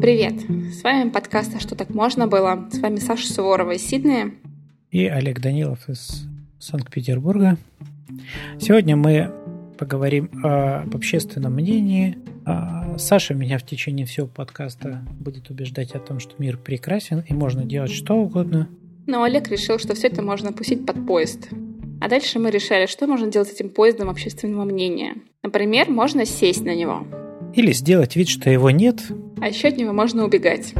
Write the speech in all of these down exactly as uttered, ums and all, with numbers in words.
Привет! С вами подкаст «А что так можно было?». С вами Саша Суворова из Сиднея. И Олег Данилов из Санкт-Петербурга. Сегодня мы поговорим об общественном мнении. Саша меня в течение всего подкаста будет убеждать о том, что мир прекрасен и можно делать что угодно. Но Олег решил, что все это можно пустить под поезд. А дальше мы решали, что можно делать с этим поездом общественного мнения. Например, можно сесть на него. Или сделать вид, что его нет. А еще от него можно убегать.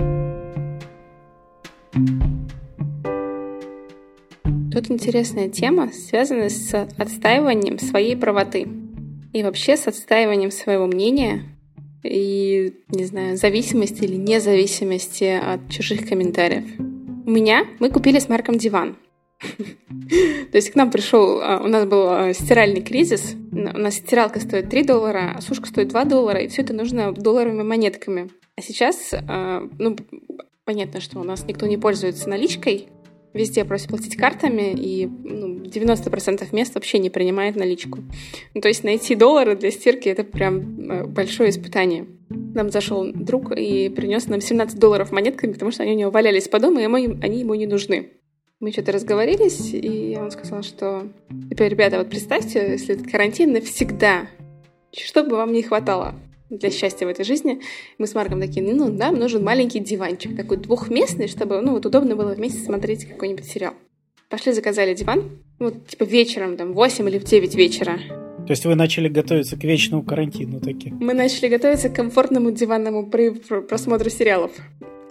Тут интересная тема, связанная с отстаиванием своей правоты. И вообще с отстаиванием своего мнения и, не знаю, зависимости или независимости от чужих комментариев. У меня мы купили с Марком диван. То есть к нам пришел, у нас был стиральный кризис. У нас стиралка стоит три доллара, а сушка стоит два доллара, и все это нужно долларовыми монетками. А сейчас, ну, понятно, что у нас никто не пользуется наличкой, везде просят платить картами, и ну, девяносто процентов мест вообще не принимает наличку. Ну, то есть найти доллары для стирки — это прям большое испытание. Нам зашел друг и принес нам семнадцать долларов монетками, потому что они у него валялись по дому, и ему, они ему не нужны. Мы что-то разговорились, и он сказал, что теперь, ребята, вот представьте, если этот карантин навсегда, что бы вам не хватало для счастья в этой жизни. Мы с Марком такие, ну, нам нужен маленький диванчик, такой двухместный, чтобы, ну, вот удобно было вместе смотреть какой-нибудь сериал. Пошли, заказали диван, вот, типа, вечером, там, в восемь или в девять вечера. То есть вы начали готовиться к вечному карантину таки? Мы начали готовиться к комфортному диванному при просмотру сериалов.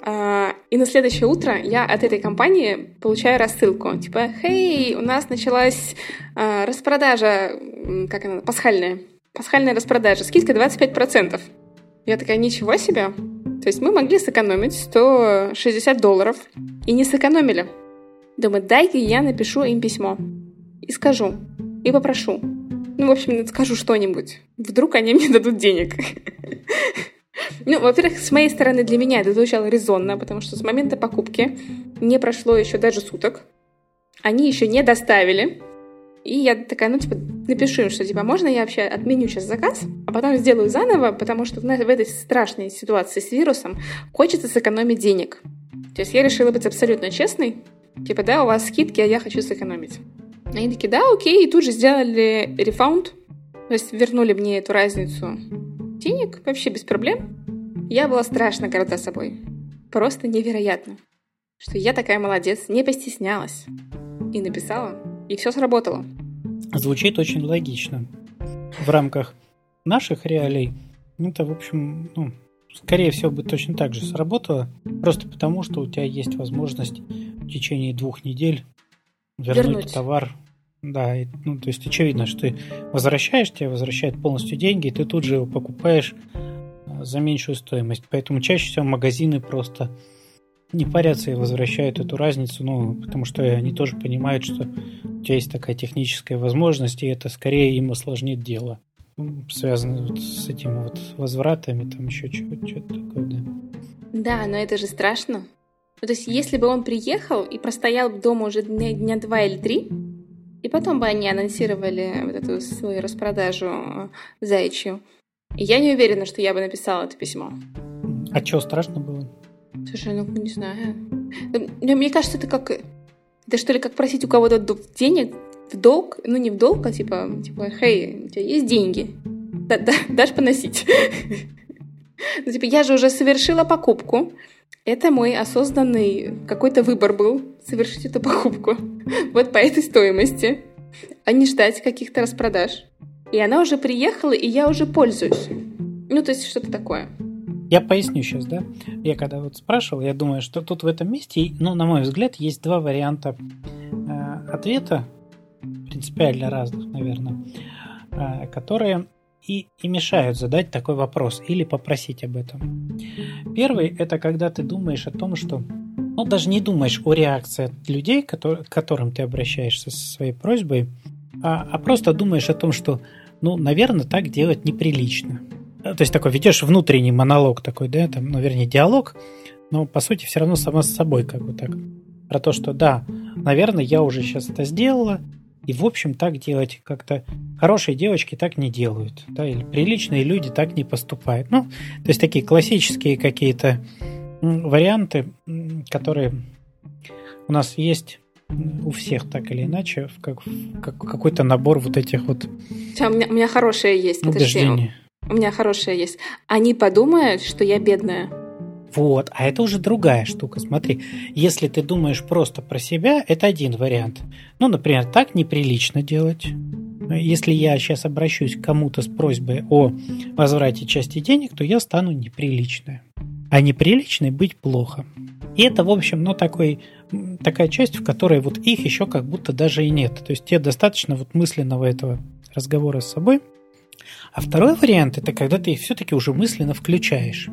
И на следующее утро я от этой компании получаю рассылку. Типа, «Хей, у нас началась распродажа, как она, пасхальная. Пасхальная распродажа, скидка двадцать пять процентов». Я такая, ничего себе. То есть мы могли сэкономить сто шестьдесят долларов и не сэкономили. Думаю, дай-ка я напишу им письмо. И скажу, и попрошу. Ну, в общем, скажу что-нибудь. Вдруг они мне дадут денег. Ну, во-первых, с моей стороны для меня это звучало резонно, потому что с момента покупки не прошло еще даже суток, они еще не доставили, и я такая, ну, типа, напишу им, что, типа, можно я вообще отменю сейчас заказ, а потом сделаю заново, потому что в этой страшной ситуации с вирусом хочется сэкономить денег. То есть я решила быть абсолютно честной, типа, да, у вас скидки, а я хочу сэкономить. Они такие, да, окей, и тут же сделали рефаунд, то есть вернули мне эту разницу денег, вообще без проблем. Я была страшно горда собой. Просто невероятно, что я такая молодец, не постеснялась. И написала, и все сработало. Звучит очень логично. В рамках наших реалий это, в общем, ну, скорее всего, бы точно так же сработало, просто потому, что у тебя есть возможность в течение двух недель вернуть, вернуть. товар. Да, ну, то есть очевидно, что ты возвращаешь, тебе возвращают полностью деньги, и ты тут же его покупаешь за меньшую стоимость. Поэтому чаще всего магазины просто не парятся и возвращают эту разницу, ну, потому что они тоже понимают, что у тебя есть такая техническая возможность, и это скорее им осложнит дело, ну, связанное вот с этими вот возвратами, там еще что-то такое, да. Да, но это же страшно. Ну, то есть если бы он приехал и простоял дома уже дня, дня два или три, и потом бы они анонсировали вот эту свою распродажу заячью. И я не уверена, что я бы написала это письмо. А чего страшно было? Слушай, ну не знаю. Мне кажется, это как... Это что ли как просить у кого-то денег в долг? Ну не в долг, а типа, типа «Хей, у тебя есть деньги? Дашь поносить?» Ну типа я же уже совершила покупку. Это мой осознанный какой-то выбор был совершить эту покупку вот по этой стоимости, а не ждать каких-то распродаж. И она уже приехала, и я уже пользуюсь. Ну, то есть что-то такое. Я поясню сейчас, да? Я когда вот спрашивал, я думаю, что тут в этом месте, ну, на мой взгляд, есть два варианта э, ответа, принципиально разных, наверное, э, которые... И, и мешают задать такой вопрос или попросить об этом. Первый – это когда ты думаешь о том, что... Ну, даже не думаешь о реакции от людей, которые, к которым ты обращаешься со своей просьбой, а, а просто думаешь о том, что, ну, наверное, так делать неприлично. То есть такой ведешь внутренний монолог такой, да, там, ну, вернее, диалог, но, по сути, все равно сама с собой как бы так про то, что да, наверное, я уже сейчас это сделала, и, в общем, так делать как-то хорошие девочки так не делают, да, или приличные люди так не поступают. Ну, то есть такие классические какие-то варианты, которые у нас есть у всех так или иначе, как, как какой-то набор вот этих вот убеждений. У меня, у меня хорошее есть. Подожди, у меня хорошее есть. Они подумают, что я бедная. Вот, а это уже другая штука. Смотри, если ты думаешь просто про себя, это один вариант. Ну, например, так неприлично делать. Если я сейчас обращусь к кому-то с просьбой о возврате части денег, то я стану неприличной. А неприличной быть плохо. И это, в общем, ну, такой, такая часть, в которой вот их еще как будто даже и нет. То есть тебе достаточно вот мысленного этого разговора с собой. А второй вариант – это когда ты их все-таки уже мысленно включаешь.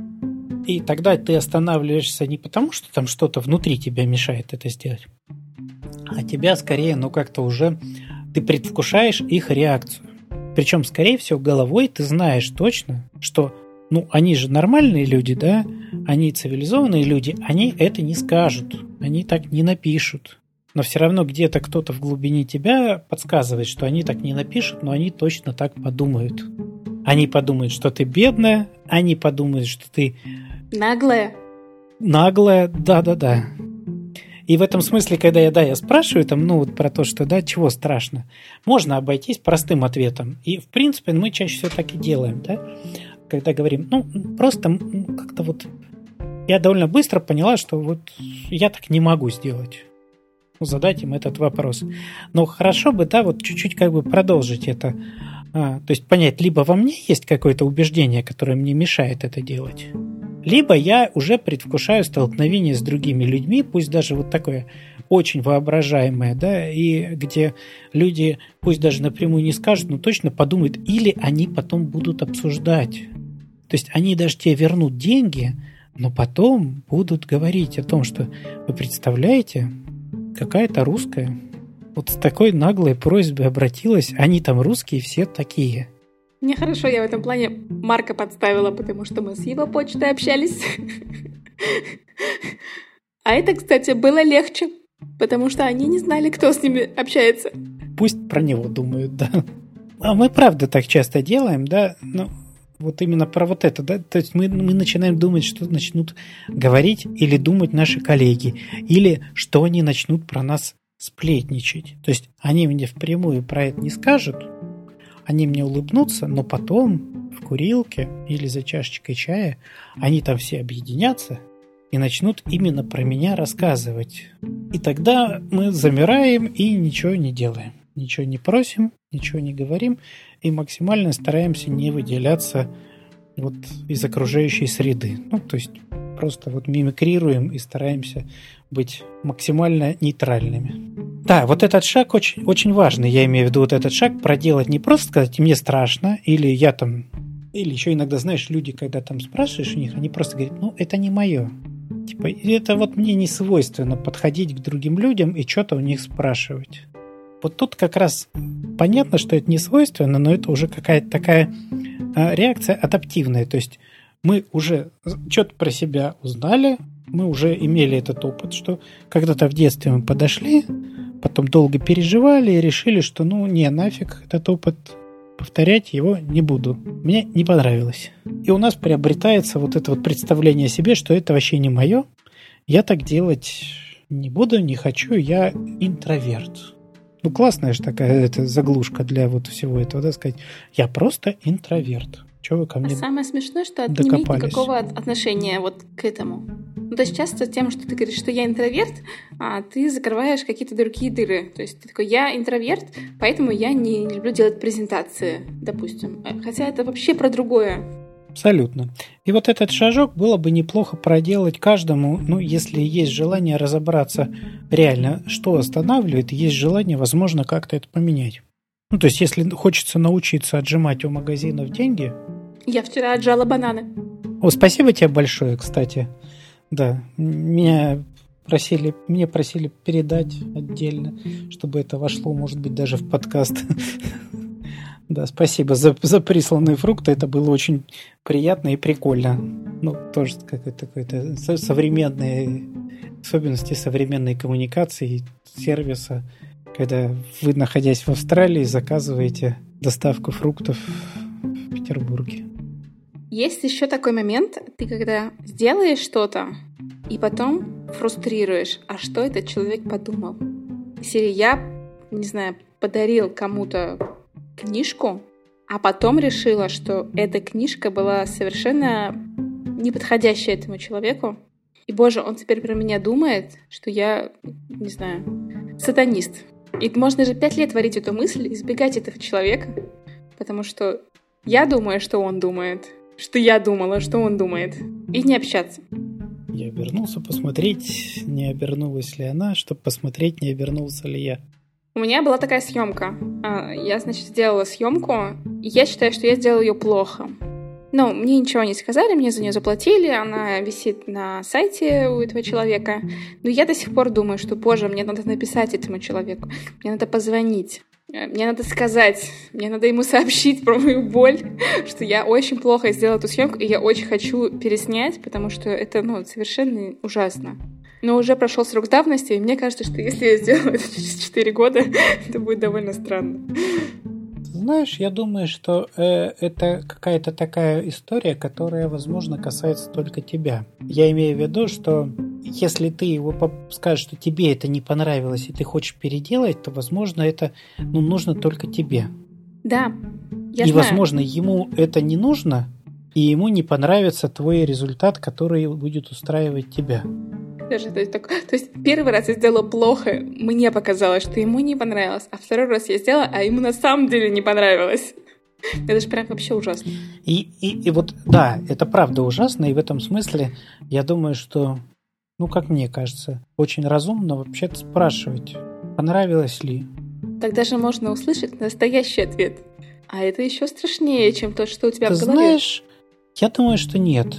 И тогда ты останавливаешься не потому, что там что-то внутри тебя мешает это сделать, а тебя скорее, ну, как-то уже ты предвкушаешь их реакцию. Причем, скорее всего, головой ты знаешь точно, что, ну, они же нормальные люди, да, они цивилизованные люди, они это не скажут, они так не напишут. Но все равно где-то кто-то в глубине тебя подсказывает, что они так не напишут, но они точно так подумают. Они подумают, что ты бедная, они подумают, что ты... Наглая. Наглая, да-да-да. И в этом смысле, когда я, да, я спрашиваю там, ну, вот про то, что, да, чего страшно, можно обойтись простым ответом. И, в принципе, мы чаще всего так и делаем, да, когда говорим, ну, просто ну, как-то вот... Я довольно быстро поняла, что вот я так не могу сделать. Задать им этот вопрос. Но хорошо бы, да, вот чуть-чуть как бы продолжить это. А, то есть понять, либо во мне есть какое-то убеждение, которое мне мешает это делать, либо я уже предвкушаю столкновение с другими людьми, пусть даже вот такое очень воображаемое, да, и где люди, пусть даже напрямую не скажут, но точно подумают, или они потом будут обсуждать. То есть они даже тебе вернут деньги, но потом будут говорить о том, что вы представляете, какая-то русская вот с такой наглой просьбой обратилась. Они там русские, все такие. Мне хорошо, я в этом плане Марка подставила, потому что мы с его почтой общались. А это, кстати, было легче, потому что они не знали, кто с ними общается. Пусть про него думают, да. А мы правда так часто делаем, да, ну, вот именно про вот это, да, то есть мы, мы начинаем думать, что начнут говорить или думать наши коллеги, или что они начнут про нас сплетничать. То есть они мне впрямую про это не скажут, они мне улыбнутся, но потом в курилке или за чашечкой чая они там все объединятся и начнут именно про меня рассказывать. И тогда мы замираем и ничего не делаем. Ничего не просим, ничего не говорим и максимально стараемся не выделяться вот из окружающей среды. Ну, то есть просто вот мимикрируем и стараемся быть максимально нейтральными. Да, вот этот шаг очень, очень важный. Я имею в виду вот этот шаг проделать, не просто сказать «мне страшно» или «я там...» Или еще иногда, знаешь, люди, когда там спрашиваешь у них, они просто говорят «ну, это не мое». Типа, это вот мне не свойственно подходить к другим людям и что-то у них спрашивать. Вот тут как раз понятно, что это не свойственно, но это уже какая-то такая реакция адаптивная, то есть мы уже что-то про себя узнали, мы уже имели этот опыт, что когда-то в детстве мы подошли, потом долго переживали и решили, что ну не, нафиг этот опыт, повторять его не буду. Мне не понравилось. И у нас приобретается вот это вот представление о себе, что это вообще не мое, я так делать не буду, не хочу, я интроверт. Ну классная же такая это, заглушка для вот всего этого, да, сказать, я просто интроверт. Чего вы ко мне а самое смешное, что это не имеет никакого отношения вот к этому. Ну, то есть часто тем, что ты говоришь, что я интроверт, а ты закрываешь какие-то другие дыры. То есть ты такой, я интроверт, поэтому я не люблю делать презентации, допустим. Хотя это вообще про другое. Абсолютно. И вот этот шажок было бы неплохо проделать каждому, ну, если есть желание разобраться реально, что останавливает, есть желание, возможно, как-то это поменять. Ну, то есть, если хочется научиться отжимать у магазинов деньги... Я вчера отжала бананы. О, спасибо тебе большое, кстати. Да, меня просили, меня просили передать отдельно, чтобы это вошло, может быть, даже в подкаст. Да, спасибо за, за присланные фрукты. Это было очень приятно и прикольно. Ну, тоже какой-то, какой-то современные особенности современной коммуникации, сервиса, когда вы, находясь в Австралии, заказываете доставку фруктов в Петербурге. Есть еще такой момент, ты когда сделаешь что-то и потом фрустрируешь, а что этот человек подумал? Если я, не знаю, подарил кому-то книжку, а потом решила, что эта книжка была совершенно неподходящая этому человеку, и, боже, он теперь про меня думает, что я, не знаю, сатанист. И можно же пять лет варить эту мысль, избегать этого человека, потому что я думаю, что он думает, что я думала, что он думает, и не общаться. Я обернулся посмотреть, не обернулась ли она, чтобы посмотреть, не обернулся ли я. У меня была такая съемка. Я, значит, сделала съемку, и я считаю, что я сделала ее плохо. Ну, мне ничего не сказали, мне за нее заплатили, она висит на сайте у этого человека. Но я до сих пор думаю, что, боже, мне надо написать этому человеку, мне надо позвонить, мне надо сказать, мне надо ему сообщить про мою боль, что я очень плохо сделала эту съемку, и я очень хочу переснять, потому что это, ну, совершенно ужасно. Но уже прошел срок давности, и мне кажется, что если я сделаю это через четыре года, это будет довольно странно. Знаешь, я думаю, что э, это какая-то такая история, которая, возможно, касается только тебя. Я имею в виду, что если ты его поп- скажешь, что тебе это не понравилось, и ты хочешь переделать, то, возможно, это ну, нужно только тебе. Да, я и, знаю. Возможно, ему это не нужно, и ему не понравится твой результат, который будет устраивать тебя. Даже, то, есть, так, то есть первый раз я сделала плохо, мне показалось, что ему не понравилось, а второй раз я сделала, а ему на самом деле не понравилось. Это же прям вообще ужасно. И, и, и вот, да, это правда ужасно, и в этом смысле я думаю, что, ну, как мне кажется, очень разумно вообще-то спрашивать, понравилось ли. Тогда же можно услышать настоящий ответ. А это еще страшнее, чем то, что у тебя Ты в голове. Ты знаешь, я думаю, что нет.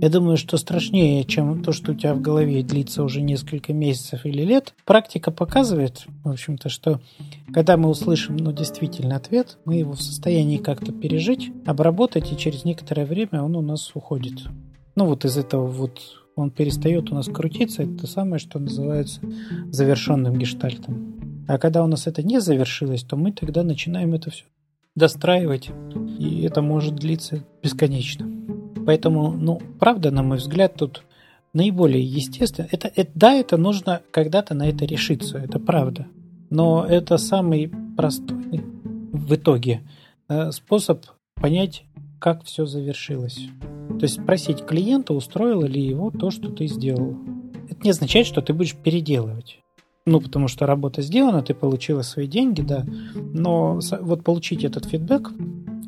Я думаю, что страшнее, чем то, что у тебя в голове длится уже несколько месяцев или лет. Практика показывает, в общем-то, что когда мы услышим, ну, действительно ответ, мы его в состоянии как-то пережить, обработать, и через некоторое время он у нас уходит. Ну, вот из этого вот он перестает у нас крутиться. Это то самое, что называется завершенным гештальтом. А когда у нас это не завершилось, то мы тогда начинаем это все достраивать, и это может длиться бесконечно. Поэтому, ну, правда, на мой взгляд, тут наиболее естественно. Это, это, да, это нужно когда-то на это решиться, это правда. Но это самый простой в итоге способ понять, как все завершилось. То есть спросить клиента, устроило ли его то, что ты сделал. Это не означает, что ты будешь переделывать. Ну, потому что работа сделана, ты получила свои деньги, да. Но вот получить этот фидбэк,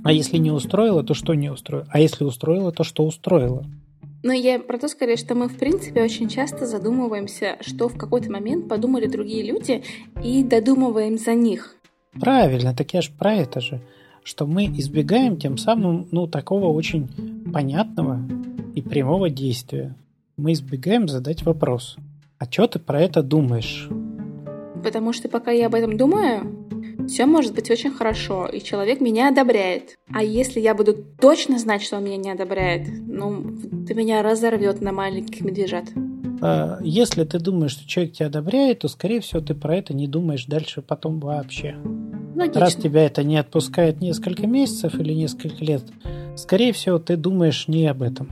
а если не устроило, то что не устроило? А если устроило, то что устроило? Ну, я про то скорее, что мы, в принципе, очень часто задумываемся, что в какой-то момент подумали другие люди, и додумываем за них. Правильно, так я же про это же, что мы избегаем тем самым, ну, такого очень понятного и прямого действия. Мы избегаем задать вопрос. А что ты про это думаешь? Потому что пока я об этом думаю, все может быть очень хорошо, и человек меня одобряет. А если я буду точно знать, что он меня не одобряет, ну, ты меня разорвет на маленьких медвежат. Если ты думаешь, что человек тебя одобряет, то, скорее всего, ты про это не думаешь дальше потом вообще. Логично. Раз тебя это не отпускает несколько месяцев или несколько лет, скорее всего, ты думаешь не об этом.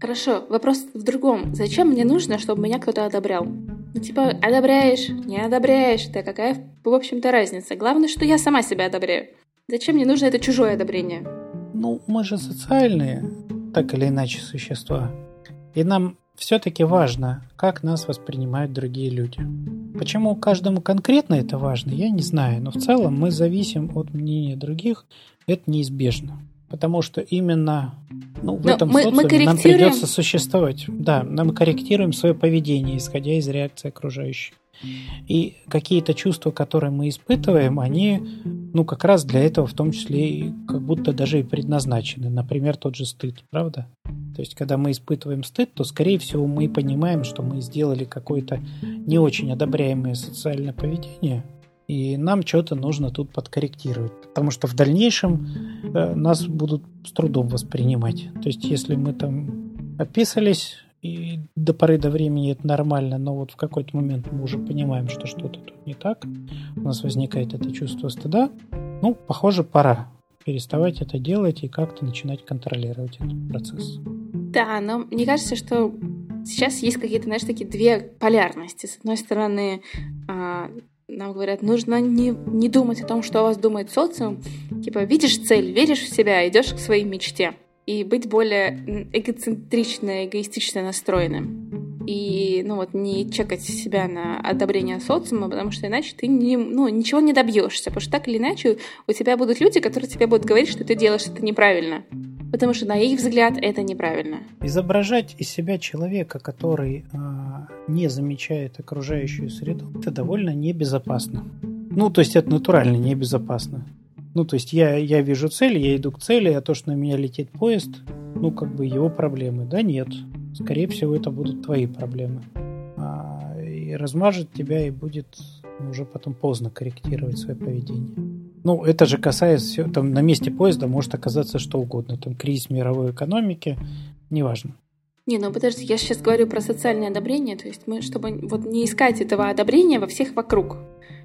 Хорошо, вопрос в другом. Зачем мне нужно, чтобы меня кто-то одобрял? Ну, типа, одобряешь, не одобряешь, да какая, в общем-то, разница. Главное, что я сама себя одобряю. Зачем мне нужно это чужое одобрение? Ну, мы же социальные, так или иначе, существа. И нам все-таки важно, как нас воспринимают другие люди. Почему каждому конкретно это важно, я не знаю. Но в целом мы зависим от мнения других, это неизбежно. Потому что именно ну, в Но этом мы, социуме мы нам придется существовать. Да, мы корректируем свое поведение, исходя из реакции окружающих. И какие-то чувства, которые мы испытываем, они ну, как раз для этого в том числе и как будто даже и предназначены. Например, тот же стыд, правда? То есть, когда мы испытываем стыд, то, скорее всего, мы понимаем, что мы сделали какое-то не очень одобряемое социальное поведение. И нам что-то нужно тут подкорректировать. Потому что в дальнейшем э, нас будут с трудом воспринимать. То есть, если мы там описались, и до поры до времени это нормально, но вот в какой-то момент мы уже понимаем, что что-то тут не так, у нас возникает это чувство стыда, ну, похоже, пора переставать это делать и как-то начинать контролировать этот процесс. Да, но мне кажется, что сейчас есть какие-то, знаешь, такие две полярности. С одной стороны, нам говорят, нужно не, не думать о том, что о вас думает социум. Типа, видишь цель, веришь в себя, идешь к своей мечте. И быть более эгоцентрично, эгоистично настроенным. И, ну вот, не чекать себя на одобрение социума, потому что иначе ты не, ну, ничего не добьешься. Потому что так или иначе у тебя будут люди, которые тебе будут говорить, что ты делаешь это неправильно. Потому что, на их взгляд, это неправильно. Изображать из себя человека, который э, не замечает окружающую среду, это довольно небезопасно. Ну, то есть это натурально небезопасно. Ну, то есть я, я вижу цель, я иду к цели, а то, что на меня летит поезд, ну, как бы его проблемы. Да нет, скорее всего, это будут твои проблемы. А, и размажет тебя, и будет уже потом поздно корректировать свое поведение. Ну, это же касается всего, там на месте поезда может оказаться что угодно. Там кризис мировой экономики, неважно. Не, ну подожди, я сейчас говорю про социальное одобрение, то есть мы, чтобы вот не искать этого одобрения во всех вокруг.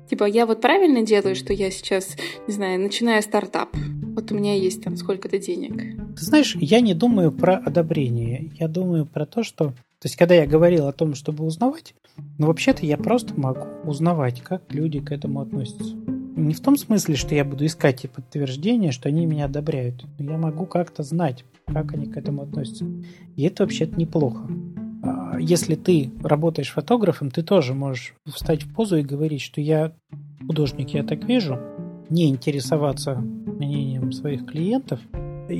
Типа, я вот правильно делаю, что я сейчас, не знаю, начинаю стартап. Вот у меня есть там сколько-то денег. Ты знаешь, я не думаю про одобрение. Я думаю про то, что... То есть, когда я говорил о том, чтобы узнавать, ну, вообще-то я просто могу узнавать, как люди к этому относятся. Не в том смысле, что я буду искать и подтверждение, что они меня одобряют. Но я могу как-то знать, как они к этому относятся. И это вообще-то неплохо. Если ты работаешь фотографом, ты тоже можешь встать в позу и говорить, что я художник, я так вижу, не интересоваться мнением своих клиентов. И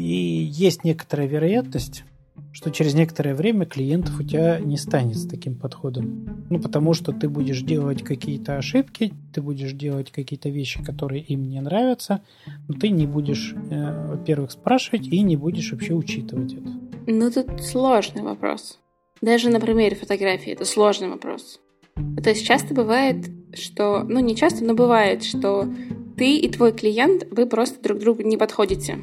есть некоторая вероятность, что через некоторое время клиентов у тебя не станет с таким подходом. Ну, потому что ты будешь делать какие-то ошибки, ты будешь делать какие-то вещи, которые им не нравятся, но ты не будешь, э, во-первых, спрашивать и не будешь вообще учитывать это. Ну, тут сложный вопрос. Даже на примере фотографии это сложный вопрос. То есть часто бывает, что... Ну, не часто, но бывает, что ты и твой клиент, вы просто друг другу не подходите.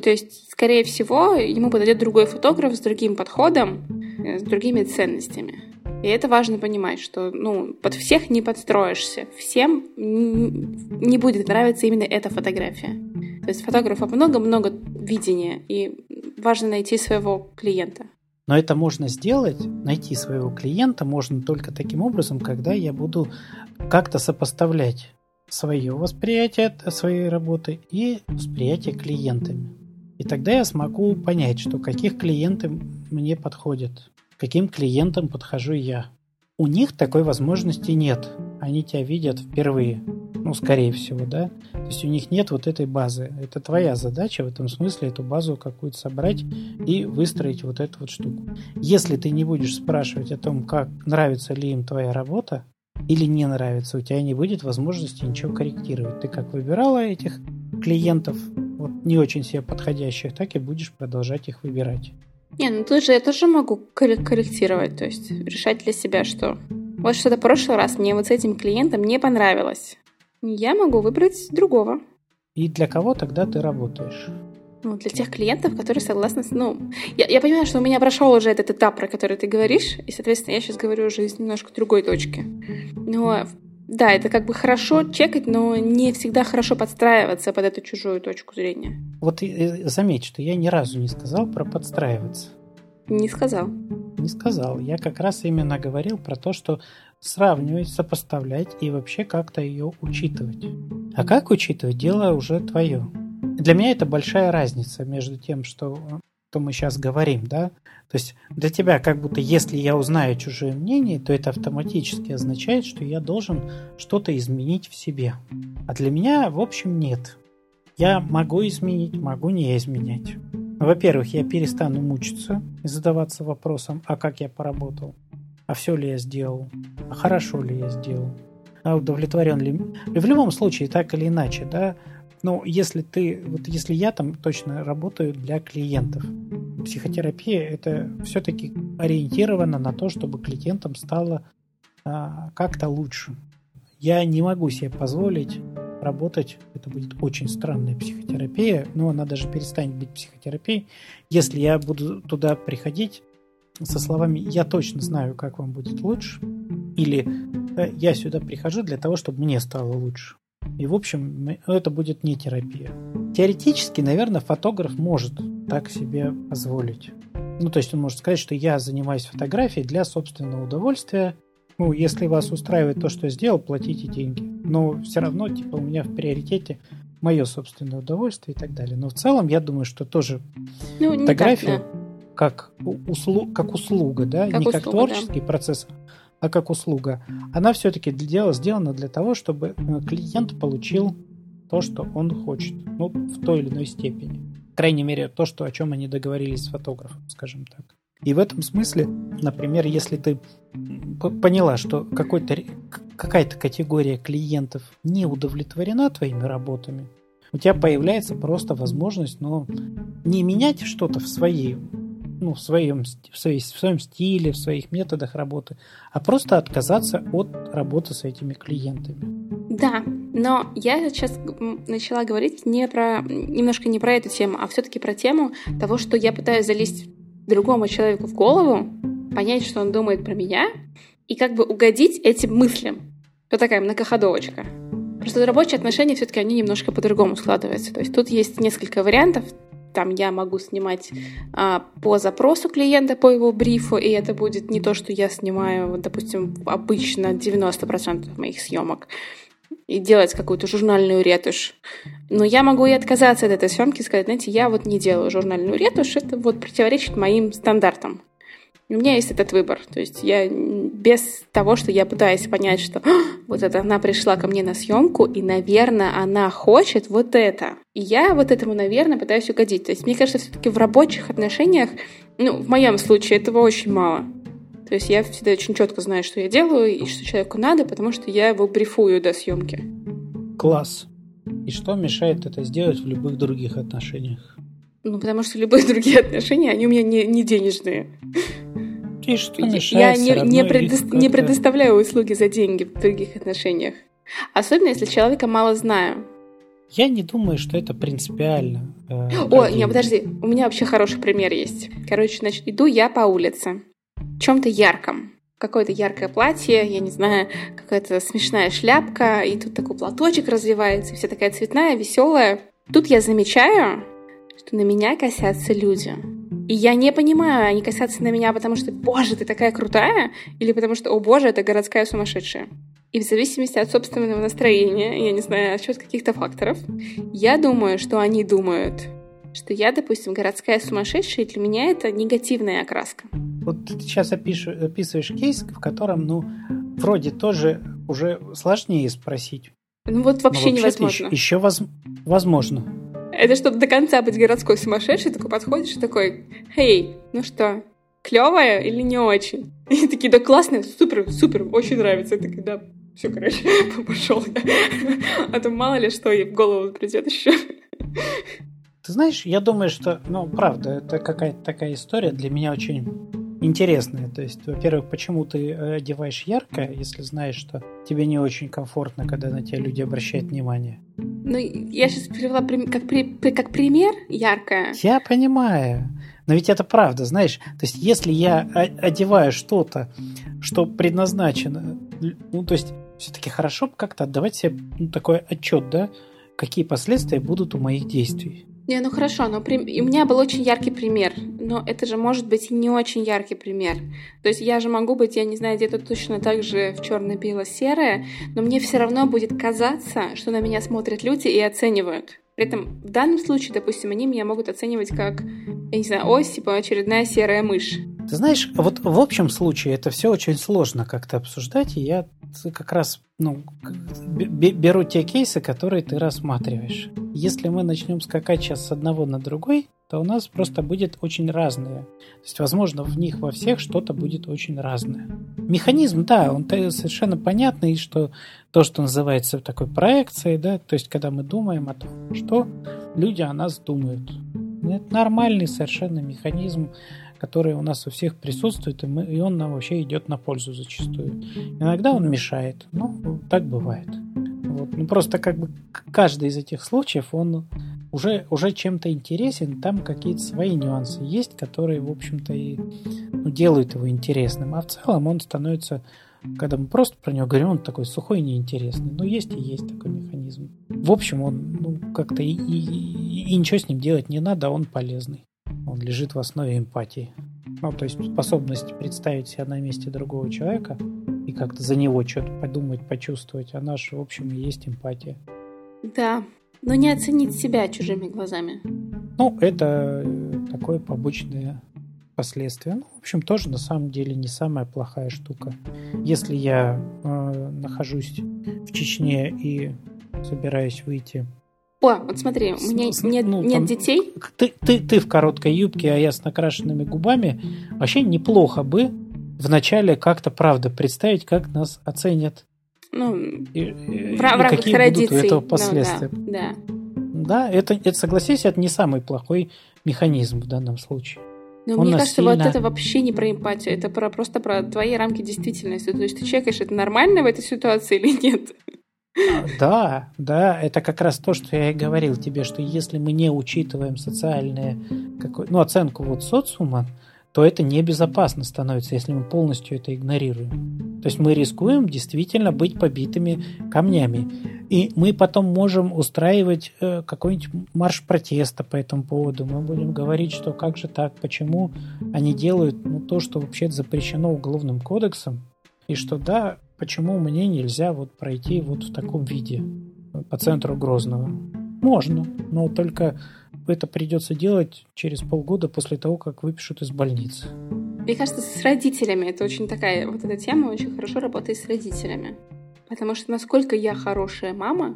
То есть, скорее всего, ему подойдет другой фотограф с другим подходом, с другими ценностями. И это важно понимать, что, ну, под всех не подстроишься. Всем не будет нравиться именно эта фотография. То есть фотографов много-много видения, и важно найти своего клиента. Но это можно сделать, найти своего клиента можно только таким образом, когда я буду как-то сопоставлять свое восприятие своей работы и восприятие клиентами. И тогда я смогу понять, что каких клиентов мне подходят, каким клиентам подхожу я. У них такой возможности нет. Они тебя видят впервые. Ну, скорее всего, да. То есть у них нет вот этой базы. Это твоя задача в этом смысле эту базу какую-то собрать и выстроить вот эту вот штуку. Если ты не будешь спрашивать о том, как нравится ли им твоя работа или не нравится, у тебя не будет возможности ничего корректировать. Ты как выбирала этих клиентов, вот не очень себе подходящих, так и будешь продолжать их выбирать. Не, ну тут же я тоже могу корректировать, то есть решать для себя, что вот что-то в прошлый раз мне вот с этим клиентом не понравилось. Я могу выбрать другого. И для кого тогда ты работаешь? Ну, для тех клиентов, которые согласны с... Ну, я, я понимаю, что у меня прошел уже этот этап, про который ты говоришь, и, соответственно, я сейчас говорю уже из немножко другой точки. Но да, это как бы хорошо чекать, но не всегда хорошо подстраиваться под эту чужую точку зрения. Вот заметь, что я ни разу не сказал про подстраиваться. Не сказал. Не сказал. Я как раз именно говорил про то, что сравнивать, сопоставлять и вообще как-то ее учитывать. А как учитывать, дело уже твое. Для меня это большая разница между тем, что, что мы сейчас говорим, да. То есть для тебя как будто если я узнаю чужое мнение, то это автоматически означает, что я должен что-то изменить в себе. А для меня, в общем, нет. Я могу изменить, могу не изменять. Во-первых, я перестану мучиться и задаваться вопросом, а как я поработал, а все ли я сделал, а хорошо ли я сделал, а удовлетворен ли... В любом случае, так или иначе, да, но если ты, вот если я там точно работаю для клиентов, психотерапия это все-таки ориентировано на то, чтобы клиентам стало а, как-то лучше. Я не могу себе позволить работать. Это будет очень странная психотерапия, но она даже перестанет быть психотерапией, если я буду туда приходить со словами «я точно знаю, как вам будет лучше» или «я сюда прихожу для того, чтобы мне стало лучше». И, в общем, это будет не терапия. Теоретически, наверное, фотограф может так себе позволить. Ну, то есть он может сказать, что я занимаюсь фотографией для собственного удовольствия. Ну, если вас устраивает то, что я сделал, платите деньги. Но все равно, типа, у меня в приоритете мое собственное удовольствие и так далее. Но в целом, я думаю, что тоже ну, фотография как, да. как, услу- как услуга, да, как не услуга, как творческий да. процесс, а как услуга. Она все-таки сделана для того, чтобы клиент получил то, что он хочет. Ну, в той или иной степени. По крайней мере, то, что, о чем они договорились с фотографом, скажем так. И в этом смысле, например, если ты поняла, что какой-то, какая-то категория клиентов не удовлетворена твоими работами, у тебя появляется просто возможность, ну, не менять что-то в своей, ну, в своем, в своей, в своем стиле, в своих методах работы, а просто отказаться от работы с этими клиентами. Да, но я сейчас начала говорить не про, немножко не про эту тему, а все-таки про тему того, что я пытаюсь залезть другому человеку в голову, понять, что он думает про меня, и как бы угодить этим мыслям. Вот такая многоходовочка. Просто рабочие отношения все-таки они немножко по-другому складываются. То есть тут есть несколько вариантов. Там я могу снимать а, по запросу клиента, по его брифу, и это будет не то, что я снимаю, допустим, обычно девяносто процентов моих съемок, и делать какую-то журнальную ретушь. Но я могу и отказаться от этой съемки, сказать, знаете, я вот не делаю журнальную ретушь, это вот противоречит моим стандартам. У меня есть этот выбор. То есть я без того, что я пытаюсь понять, что вот это она пришла ко мне на съемку, и, наверное, она хочет вот это. И я вот этому, наверное, пытаюсь угодить. То есть мне кажется, все-таки в рабочих отношениях, ну, в моем случае этого очень мало. То есть я всегда очень четко знаю, что я делаю и что человеку надо, потому что я его брифую до съемки. Класс. И что мешает это сделать в любых других отношениях? Ну, потому что любые другие отношения, они у меня не, не денежные. И что мешает? Я не, не, предо... не предоставляю услуги за деньги в других отношениях. Особенно, если человека мало знаю. Я не думаю, что это принципиально. Э, О, нет, подожди. У меня вообще хороший пример есть. Короче, значит, иду я по улице. В чем-то ярком. Какое-то яркое платье, я не знаю, какая-то смешная шляпка, и тут такой платочек развивается, вся такая цветная, веселая. Тут я замечаю, что на меня косятся люди. И я не понимаю, они косятся на меня, потому что, боже, ты такая крутая, или потому что, о боже, это городская сумасшедшая. И в зависимости от собственного настроения, я не знаю, от каких-то факторов, я думаю, что они думают, что я, допустим, городская сумасшедшая, и для меня это негативная окраска. Вот ты сейчас опишу, описываешь кейс, в котором, ну, вроде тоже уже сложнее спросить. Ну вот вообще невозможно. Еще, еще воз, возможно. Это чтобы до конца быть городской сумасшедшей, такой подходишь и такой, «Эй, ну что, клевая или не очень?» И такие, да классно, супер, супер, очень нравится. Я такая, да, все, короче, пошел я. А то мало ли что ей в голову придет еще. Ты знаешь, я думаю, что, ну, правда, это какая-то такая история для меня очень интересная. То есть, во-первых, почему ты одеваешь ярко, если знаешь, что тебе не очень комфортно, когда на тебя люди обращают внимание? Ну, я сейчас привела как, при, как пример яркое. Я понимаю. Но ведь это правда, знаешь. То есть, если я одеваю что-то, что предназначено... Ну, то есть, все-таки хорошо как-то отдавать себе ну, такой отчет, да? Какие последствия будут у моих действий? Не, ну хорошо, но при... у меня был очень яркий пример, но это же может быть и не очень яркий пример. То есть я же могу быть, я не знаю, где-то точно так же в черно-бело-серое, но мне все равно будет казаться, что на меня смотрят люди и оценивают. При этом в данном случае, допустим, они меня могут оценивать как, я не знаю, ось, типа очередная серая мышь. Ты знаешь, вот в общем случае это все очень сложно как-то обсуждать, и я как раз... Ну, беру те кейсы, которые ты рассматриваешь. Если мы начнем скакать сейчас с одного на другой, то у нас просто будет очень разное. То есть, возможно, в них во всех что-то будет очень разное. Механизм, да, он совершенно понятный, что то, что называется такой проекцией, да, то есть, когда мы думаем о том, что люди о нас думают. Это нормальный совершенно механизм, который у нас у всех присутствует, и, мы, и он нам вообще идет на пользу зачастую. Иногда он мешает, но так бывает. Вот. Ну, просто как бы каждый из этих случаев, он уже, уже чем-то интересен, там какие-то свои нюансы есть, которые, в общем-то, и ну, делают его интересным. А в целом он становится, когда мы просто про него говорим, он такой сухой и неинтересный. Но есть и есть такой механизм. В общем, он ну, как-то и, и, и ничего с ним делать не надо, он полезный. Он лежит в основе эмпатии. Ну, то есть способность представить себя на месте другого человека и как-то за него что-то подумать, почувствовать. Она же, в общем, и есть эмпатия. Да, но не оценить себя чужими глазами. Ну, это такое побочное последствие. Ну, в общем, тоже на самом деле не самая плохая штука. Если я э, нахожусь в Чечне и собираюсь выйти... О, вот смотри, у меня нет, ну, нет там, детей. Ты, ты, ты в короткой юбке, а я с накрашенными губами. Вообще неплохо бы вначале как-то, правда, представить, как нас оценят. Ну, и, и, в рамках какие традиций. Будут у этого последствия. Ну, да, да. да это, это, согласись, это не самый плохой механизм в данном случае. Но он мне кажется, сильно... вот это вообще не про эмпатию, это про, просто про твои рамки действительности. То есть ты чекаешь, это нормально в этой ситуации или нет? Да, да, это как раз то, что я и говорил тебе, что если мы не учитываем социальные, какой, ну, оценку вот социума, то это небезопасно становится, если мы полностью это игнорируем. То есть мы рискуем действительно быть побитыми камнями. И мы потом можем устраивать э, какой-нибудь марш протеста по этому поводу. Мы будем говорить, что как же так, почему они делают ну, то, что вообще-то запрещено Уголовным кодексом, и что да, почему мне нельзя вот пройти вот в таком виде по центру Грозного? Можно, но только это придется делать через полгода после того, как выпишут из больницы. Мне кажется, с родителями это очень такая, вот эта тема очень хорошо работает с родителями. Потому что насколько я хорошая мама,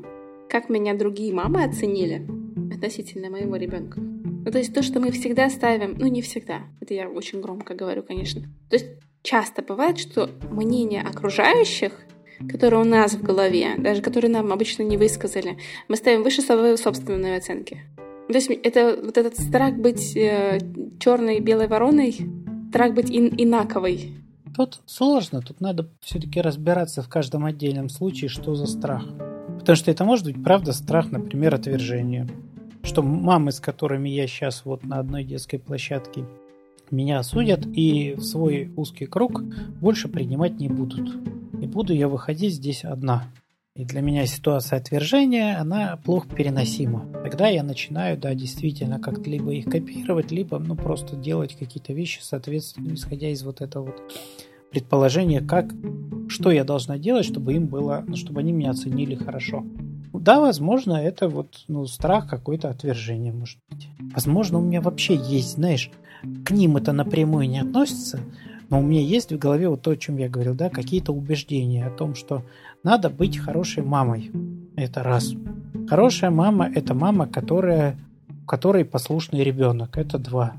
как меня другие мамы оценили относительно моего ребенка. Ну, то есть то, что мы всегда ставим, ну не всегда, это я очень громко говорю, конечно. То есть часто бывает, что мнение окружающих, которые у нас в голове, даже которые нам обычно не высказали, мы ставим выше своей собственной оценки. То есть это вот этот страх быть э, черной и белой вороной, страх быть ин- инаковой. Тут сложно, тут надо все-таки разбираться в каждом отдельном случае, что за страх. Потому что это может быть, правда, страх, например, отвержения. Что мамы, с которыми я сейчас вот на одной детской площадке, меня осудят и в свой узкий круг больше принимать не будут. И буду я выходить здесь одна. И для меня ситуация отвержения, она плохо переносима. Тогда я начинаю, да, действительно, как-то либо их копировать, либо, ну, просто делать какие-то вещи, соответственно, исходя из вот этого вот предположения, как, что я должна делать, чтобы им было, ну, чтобы они меня оценили хорошо. Да, возможно, это вот, ну, страх какой-то отвержения, может быть. Возможно, у меня вообще есть, знаешь, к ним это напрямую не относится, но у меня есть в голове вот то, о чем я говорил, да, какие-то убеждения о том, что надо быть хорошей мамой. Это раз. Хорошая мама – это мама, которая, у которой послушный ребенок. Это два.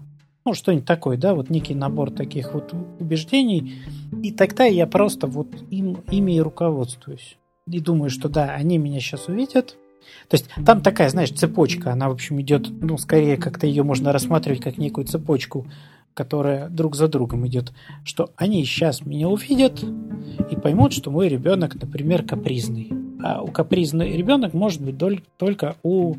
Ну, что-нибудь такое, да, вот некий набор таких вот убеждений. И тогда я просто вот им, ими и руководствуюсь. И думаю, что да, они меня сейчас увидят. То есть там такая, знаешь, цепочка, она, в общем, идет, ну, скорее как-то ее можно рассматривать как некую цепочку, которая друг за другом идет, что они сейчас меня увидят и поймут, что мой ребенок, например, капризный. А у капризный ребенок может быть только у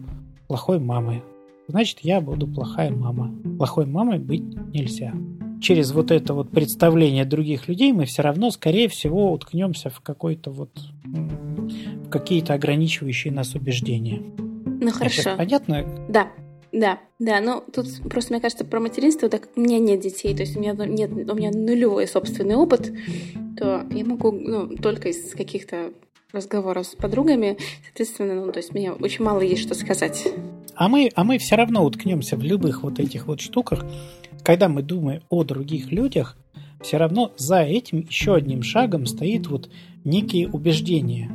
плохой мамы. Значит, я буду плохая мама. Плохой мамой быть нельзя. Через вот это вот представление других людей мы все равно, скорее всего, уткнемся в какой-то вот в какие-то ограничивающие нас убеждения. Ну хорошо. Понятно? Да, да, да. Ну тут просто мне кажется про материнство, так как у меня нет детей, то есть у меня нет, у меня нулевой собственный опыт, то я могу ну, только из каких-то разговоров с подругами, соответственно, ну то есть мне очень мало есть что сказать. А мы, а мы все равно уткнемся в любых вот этих вот штуках. Когда мы думаем о других людях, все равно за этим еще одним шагом стоит вот некие убеждения,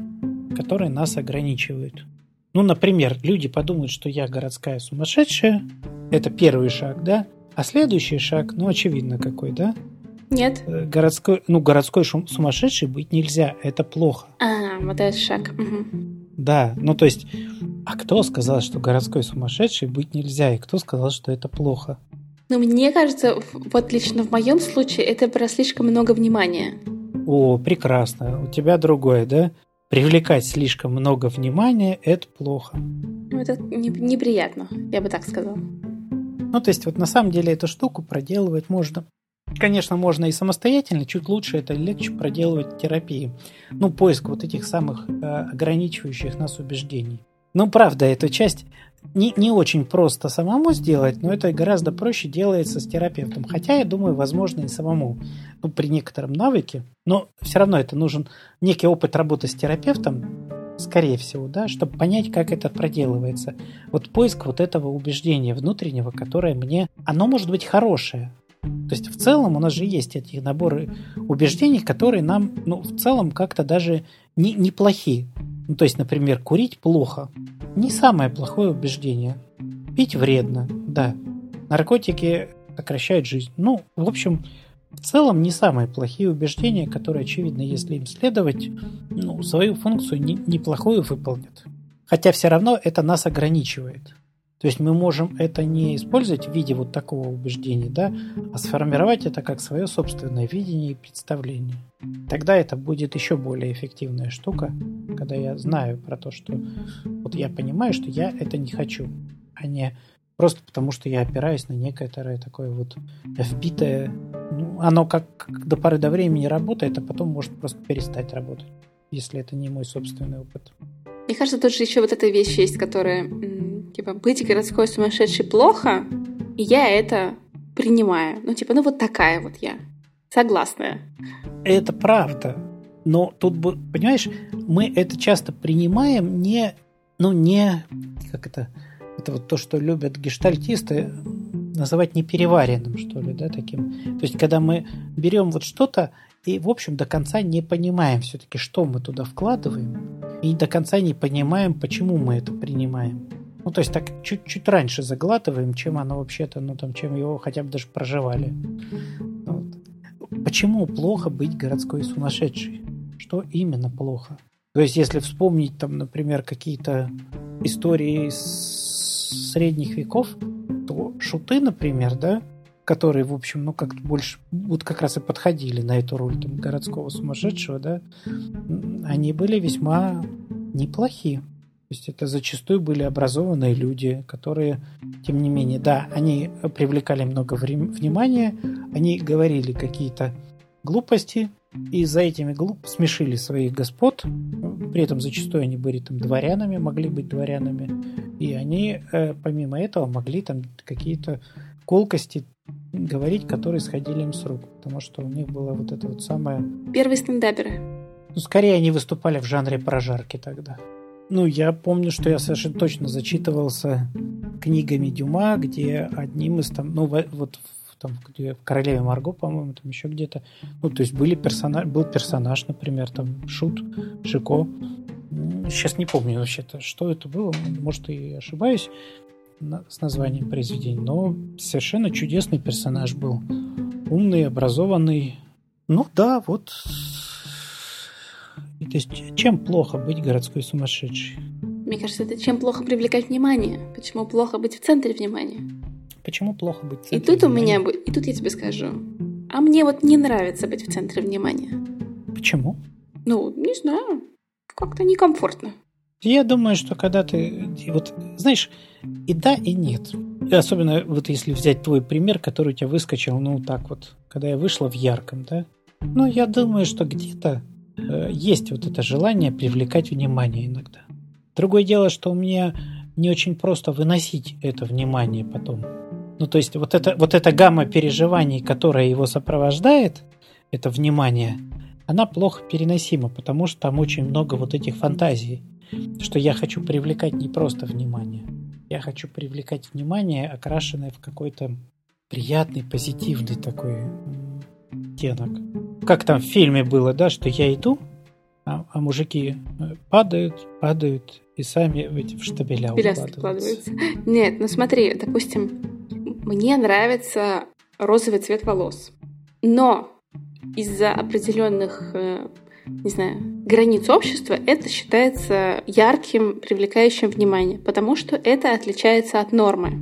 которые нас ограничивают. Ну, например, люди подумают, что я городская сумасшедшая. Это первый шаг, да? А следующий шаг, ну, очевидно какой, да? Нет. Городской, ну, городской шум, сумасшедшей быть нельзя, это плохо. А, вот этот шаг. Угу. Да, ну, то есть, а кто сказал, что городской сумасшедшей быть нельзя, и кто сказал, что это плохо? Но мне кажется, вот лично в моем случае это про слишком много внимания. О, прекрасно. У тебя другое, да? Привлекать слишком много внимания – это плохо. Ну, это неприятно, я бы так сказала. Ну, то есть, вот на самом деле эту штуку проделывать можно. Конечно, можно и самостоятельно, чуть лучше это легче проделывать в терапии. Ну, поиск вот этих самых э, ограничивающих нас убеждений. Ну, правда, эту часть не, не очень просто самому сделать, но это гораздо проще делается с терапевтом. Хотя, я думаю, возможно и самому, ну, при некотором навыке. Но все равно это нужен некий опыт работы с терапевтом, скорее всего, да, чтобы понять, как это проделывается. Вот поиск вот этого убеждения внутреннего, которое мне... Оно может быть хорошее. То есть в целом у нас же есть эти наборы убеждений, которые нам, ну, в целом как-то даже не, не плохи. Ну, то есть, например, курить плохо. Не самое плохое убеждение. Пить вредно, да. Наркотики сокращают жизнь. Ну, в общем, в целом не самые плохие убеждения, которые, очевидно, если им следовать, ну, свою функцию не, неплохую выполнят. Хотя все равно это нас ограничивает. То есть мы можем это не использовать в виде вот такого убеждения, да, а сформировать это как свое собственное видение и представление. Тогда это будет еще более эффективная штука, когда я знаю про то, что вот я понимаю, что я это не хочу, а не просто потому, что я опираюсь на некоторое такое вот вбитое, ну, оно как до поры до времени работает, а потом может просто перестать работать, если это не мой собственный опыт. Мне кажется, тут же еще вот эта вещь есть, которая... Типа, быть городской сумасшедшей плохо, и я это принимаю. Ну, типа, ну вот такая вот я. Согласная. Это правда. Но тут, понимаешь, мы это часто принимаем не... Ну, не... Как это? Это вот то, что любят гештальтисты называть непереваренным, что ли, да, таким. То есть, когда мы берем вот что-то и, в общем, до конца не понимаем все-таки, что мы туда вкладываем, и до конца не понимаем, почему мы это принимаем. Ну, то есть так чуть-чуть раньше заглатываем, чем оно вообще-то, ну, там, чем его хотя бы даже проживали. Вот. Почему плохо быть городской сумасшедшей? Что именно плохо? То есть, если вспомнить, там, например, какие-то истории из средних веков, то шуты, например, да, которые, в общем, ну, как-то больше, вот как раз и подходили на эту роль там, городского сумасшедшего, да, они были весьма неплохи. То есть это зачастую были образованные люди, которые, тем не менее, да, они привлекали много внимания, они говорили какие-то глупости, и за этими глуп смешили своих господ, при этом зачастую они были там дворянами, могли быть дворянами, и они, помимо этого, могли там какие-то колкости говорить, которые сходили им с рук, потому что у них было вот это вот самое... Первые стендаперы. Ну, скорее, они выступали в жанре прожарки тогда. Ну, я помню, что я совершенно точно зачитывался книгами Дюма, где одним из там, ну, вот там, где в «Королеве Марго», по-моему, там еще где-то, ну, то есть были персонаж, был персонаж, например, там, Шут, Шико. Сейчас не помню вообще-то, что это было, может, и ошибаюсь с названием произведения, но совершенно чудесный персонаж был. Умный, образованный. Ну, да, вот... То есть, чем плохо быть городской сумасшедшей? Мне кажется, это чем плохо привлекать внимание. Почему плохо быть в центре внимания? Почему плохо быть в центре и тут внимания? У меня, и тут я тебе скажу. А мне вот не нравится быть в центре внимания. Почему? Ну, не знаю. Как-то некомфортно. Я думаю, что когда ты... Вот, знаешь, и да, и нет. И особенно вот если взять твой пример, который у тебя выскочил, ну, так вот, когда я вышла в ярком, да? Ну, я думаю, что где-то есть вот это желание привлекать внимание иногда. Другое дело, что у меня не очень просто выносить это внимание потом. Ну, то есть вот, это, вот эта гамма переживаний, которая его сопровождает, это внимание, она плохо переносима, потому что там очень много вот этих фантазий, что я хочу привлекать не просто внимание, я хочу привлекать внимание, окрашенное в какой-то приятный, позитивный такой оттенок. Как там в фильме было, да, что я иду, а, а мужики падают, падают и сами в штабеля укладываются. Нет, ну смотри, допустим, мне нравится розовый цвет волос, но из-за определенных, не знаю, границ общества это считается ярким, привлекающим внимание, потому что это отличается от нормы.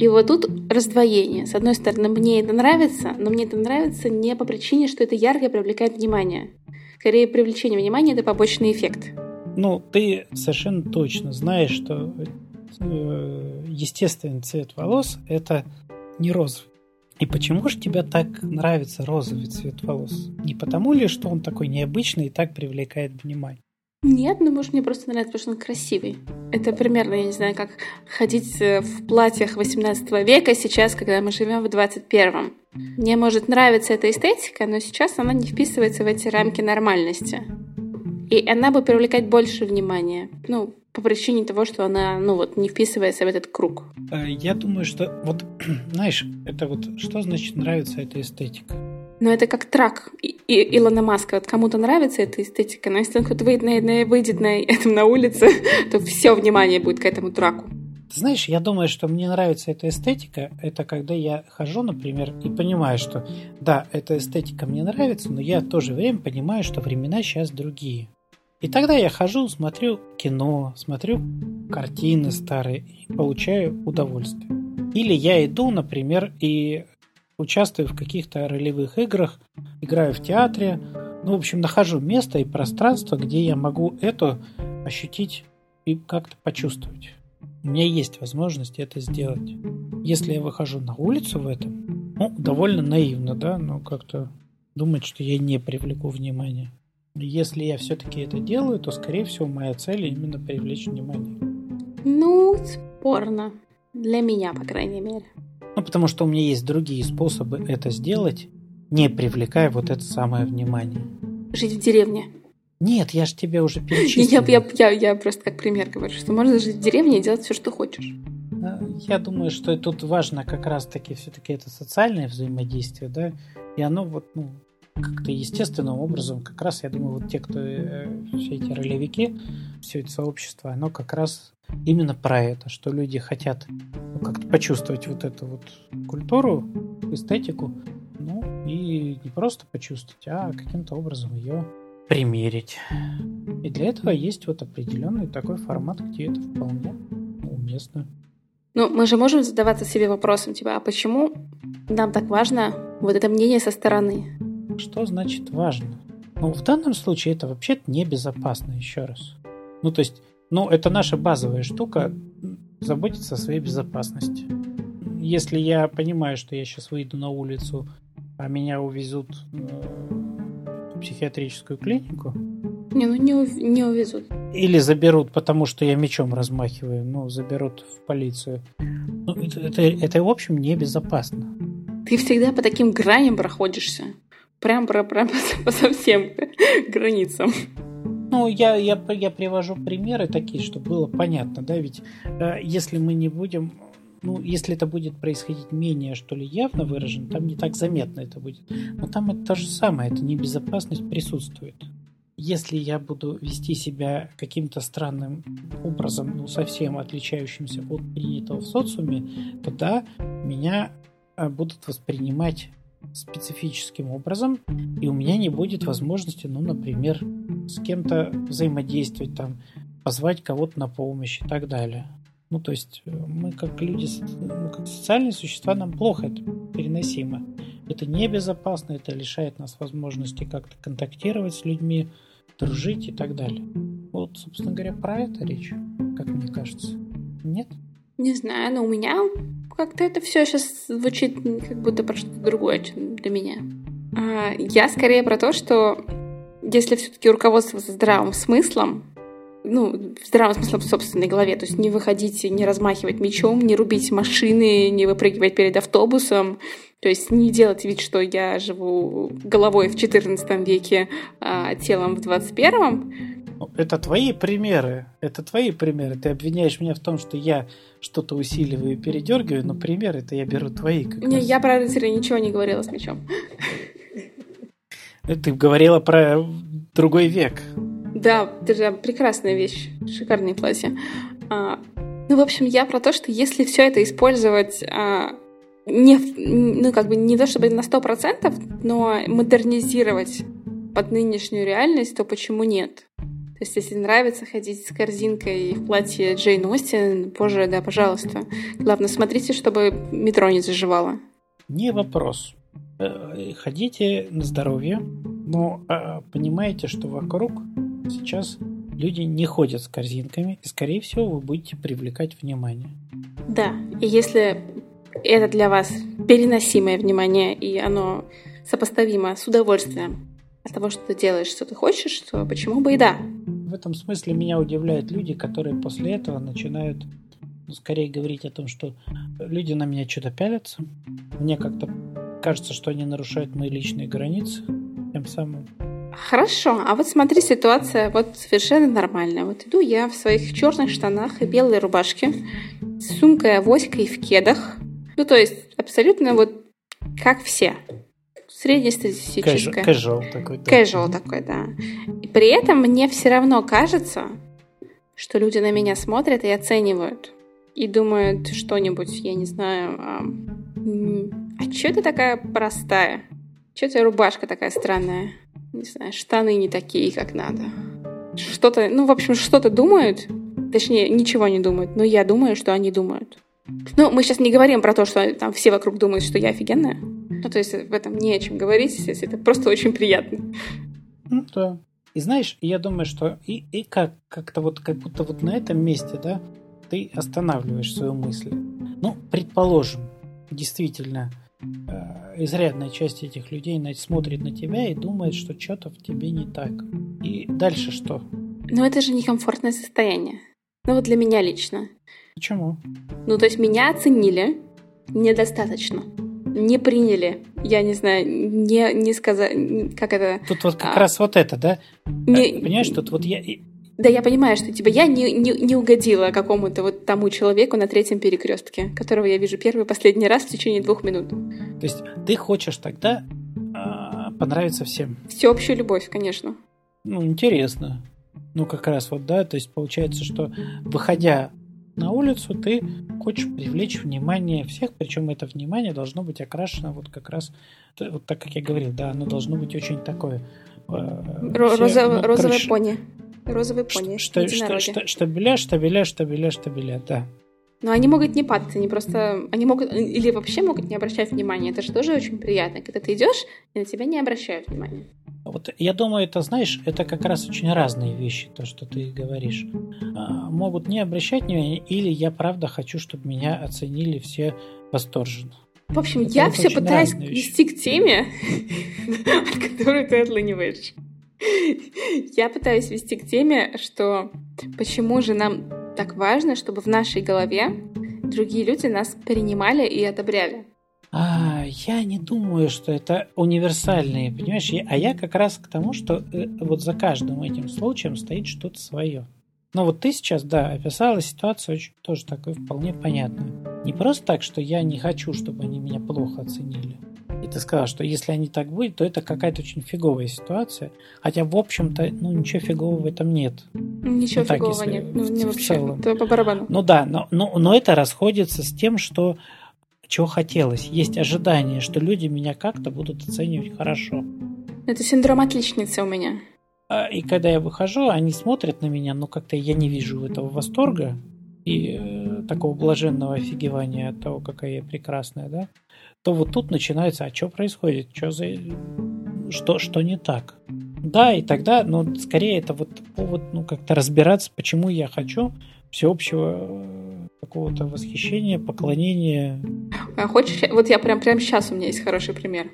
И вот тут раздвоение. С одной стороны, мне это нравится, но мне это нравится не по причине, что это ярко привлекает внимание. Скорее, привлечение внимания — это побочный эффект. Ну, ты совершенно точно знаешь, что э, естественный цвет волос — это не розовый. И почему же тебе так нравится розовый цвет волос? Не потому ли, что он такой необычный и так привлекает внимание? Нет, ну, может, мне просто нравится, потому что он красивый. Это примерно, я не знаю, как ходить в платьях восемнадцатого века сейчас, когда мы живем в двадцать первом. Мне, может, нравится эта эстетика, но сейчас она не вписывается в эти рамки нормальности. И она бы привлекать больше внимания. Ну, по причине того, что она, ну, вот, не вписывается в этот круг. Я думаю, что, вот, знаешь, это вот, что значит нравится эта эстетика? Но это как трак и, и, Илона Маска. Вот кому-то нравится эта эстетика, но если он хоть выйдет на, выйдет на, этом, на улице, то все внимание будет к этому траку. Ты знаешь, я думаю, что мне нравится эта эстетика. Это когда я хожу, например, и понимаю, что да, эта эстетика мне нравится, но я в то же время понимаю, что времена сейчас другие. И тогда я хожу, смотрю кино, смотрю картины старые и получаю удовольствие. Или я иду, например, и... участвую в каких-то ролевых играх, играю в театре, ну, в общем, нахожу место и пространство, где я могу это ощутить и как-то почувствовать. У меня есть возможность это сделать. Если я выхожу на улицу в этом, ну, довольно наивно, да, но как-то думать, что я не привлеку внимания. Если я все-таки это делаю, то, скорее всего, моя цель именно привлечь внимание. Ну, спорно. Для меня, по крайней мере. Ну, потому что у меня есть другие способы это сделать, не привлекая вот это самое внимание. Жить в деревне. Нет, я же тебе уже перечислил. Я, я, я, я просто как пример говорю, что можно жить в деревне и делать все, что хочешь. Я думаю, что тут важно как раз-таки все-таки это социальное взаимодействие, да, и оно вот, ну, как-то естественным образом, как раз, я думаю, вот те, кто э, все эти ролевики, все это сообщество, оно как раз именно про это, что люди хотят, ну, как-то почувствовать вот эту вот культуру, эстетику, ну, и не просто почувствовать, а каким-то образом ее примерить. И для этого есть вот определенный такой формат, где это вполне уместно. Ну, мы же можем задаваться себе вопросом, типа, а почему нам так важно вот это мнение со стороны? Что значит важно? Ну, в данном случае это вообще-то небезопасно, еще раз. Ну, то есть, ну, это наша базовая штука — заботиться о своей безопасности. Если я понимаю, что я сейчас выйду на улицу, а меня увезут в психиатрическую клинику... Не, ну не, ув- не увезут. Или заберут, потому что я мечом размахиваю, ну, заберут в полицию. Ну, это, это, это, в общем, небезопасно. Ты всегда по таким граням проходишься. Прям, прям, прям по совсем границам. Ну, я, я, я привожу примеры такие, чтобы было понятно, да, ведь э, если мы не будем, ну, если это будет происходить менее, что ли, явно выражено, там не так заметно это будет, но там это то же самое, эта небезопасность присутствует. Если я буду вести себя каким-то странным образом, ну, совсем отличающимся от принятого в социуме, тогда меня э, будут воспринимать специфическим образом, и у меня не будет возможности, ну, например, с кем-то взаимодействовать, там, позвать кого-то на помощь и так далее. Ну, то есть мы как люди, ну, как социальные существа, нам плохо это переносимо. Это небезопасно, это лишает нас возможности как-то контактировать с людьми, дружить и так далее. Вот, собственно говоря, про это речь, как мне кажется. Нет? Не знаю, но у меня как-то это все сейчас звучит как будто про что-то другое, чем для меня. А я скорее про то, что если все-таки руководствоваться здравым смыслом, ну, здравым смыслом в собственной голове, то есть не выходить, не размахивать мечом, не рубить машины, не выпрыгивать перед автобусом, то есть не делать вид, что я живу головой в четырнадцатом веке, а телом в двадцать первом. Это твои примеры, это твои примеры. Ты обвиняешь меня в том, что я что-то усиливаю и передергиваю, но примеры-то я беру твои. Не, я про родителей ничего не говорила с мечом. Ты говорила про другой век. Да, это же прекрасная вещь, шикарные платья. А, ну, в общем, я про то, что если все это использовать... А, не, ну, как бы не то чтобы на сто процентов, но модернизировать под нынешнюю реальность, то почему нет? То есть, если нравится ходить с корзинкой в платье Джейн Остин, позже, да, пожалуйста. Главное, смотрите, чтобы метро не заживало. Не вопрос. Ходите на здоровье, но понимаете, что вокруг сейчас люди не ходят с корзинками, и, скорее всего, вы будете привлекать внимание. Да, и если это для вас переносимое внимание, и оно сопоставимо с удовольствием от того, что ты делаешь, что ты хочешь, то почему бы и да? В этом смысле меня удивляют люди, которые после этого начинают ну, скорее говорить о том, что люди на меня что-то пялятся. Мне как-то кажется, что они нарушают мои личные границы тем самым. Хорошо, а вот смотри, ситуация вот совершенно нормальная. Вот иду я в своих черных штанах и белой рубашке, с сумкой, авоськой в кедах. Ну, то есть абсолютно вот как все. Среднестатистическое. Casual такой, да. Casual такой, да. И при этом мне все равно кажется, что люди на меня смотрят и оценивают. И думают что-нибудь, я не знаю, а, а чё ты такая простая? Чё у тебя рубашка такая странная? Не знаю, штаны не такие, как надо. Что-то, ну, в общем, что-то думают. Точнее, ничего не думают. Но я думаю, что они думают. Ну, мы сейчас не говорим про то, что там все вокруг думают, что я офигенная. Ну, то есть об этом не о чем говорить, если это просто очень приятно. Ну, да. И знаешь, я думаю, что и, и как, как-то вот, как будто вот на этом месте, да, ты останавливаешь свою мысль. Ну, предположим, действительно, э, изрядная часть этих людей смотрит на тебя и думает, что что-то в тебе не так. И дальше что? Ну, это же некомфортное состояние. Ну, вот для меня лично. Почему? Ну, то есть меня оценили недостаточно. Не приняли, я не знаю, не, не сказали, как это... Тут вот как а, раз вот это, да? Не, понимаешь, тут вот я... Да, я понимаю, что типа я не, не, не угодила какому-то вот тому человеку на третьем перекрестке, которого я вижу первый и последний раз в течение двух минут. То есть ты хочешь тогда а, понравиться всем? Всеобщую любовь, конечно. Ну, интересно. Ну, как раз вот, да, то есть получается, что выходя на улицу, ты хочешь привлечь внимание всех, причем это внимание должно быть окрашено вот как раз, вот так, как я говорил, да, оно должно быть очень такое... Э, Розов, все, ну, розовое короче, пони. Розовый пони. Что, что, что, штабеля, штабеля, штабеля, штабеля, да. Но они могут не падать, они просто... Они могут... Или вообще могут не обращать внимания. Это же тоже очень приятно, когда ты идешь, и на тебя не обращают внимания. Вот я думаю, это, знаешь, это как раз очень разные вещи, то, что ты говоришь. А, могут не обращать внимания, или я правда хочу, чтобы меня оценили все восторженно. В общем, это я все пытаюсь вести к теме, от которой ты отлыниваешь. Я пытаюсь вести к теме, что почему же нам так важно, чтобы в нашей голове другие люди нас принимали и одобряли. А, я не думаю, что это универсальные, понимаешь? Я, а я как раз к тому, что э, вот за каждым этим случаем стоит что-то свое. Но вот ты сейчас, да, описала ситуацию очень, тоже такую вполне понятную. Не просто так, что я не хочу, чтобы они меня плохо оценили. И ты сказала, что если они так будут, то это какая-то очень фиговая ситуация. Хотя, в общем-то, ну ничего фигового в этом нет. Ничего ну, так, фигового если, нет. Ну, в, не в вообще. Целом. Это по барабану. Ну да, но, но, но это расходится с тем, что чего хотелось. Есть ожидание, что люди меня как-то будут оценивать хорошо. Это синдром отличницы у меня. И когда я выхожу, они смотрят на меня, но как-то я не вижу этого восторга и э, такого блаженного офигевания от того, какая я прекрасная, да? То вот тут начинается, а что происходит? Что за... Что, что не так? Да, и тогда, но скорее это вот повод, ну, как-то разбираться, почему я хочу всеобщего какого-то восхищения, поклонения. А хочешь, вот я прям, прям сейчас у меня есть хороший пример.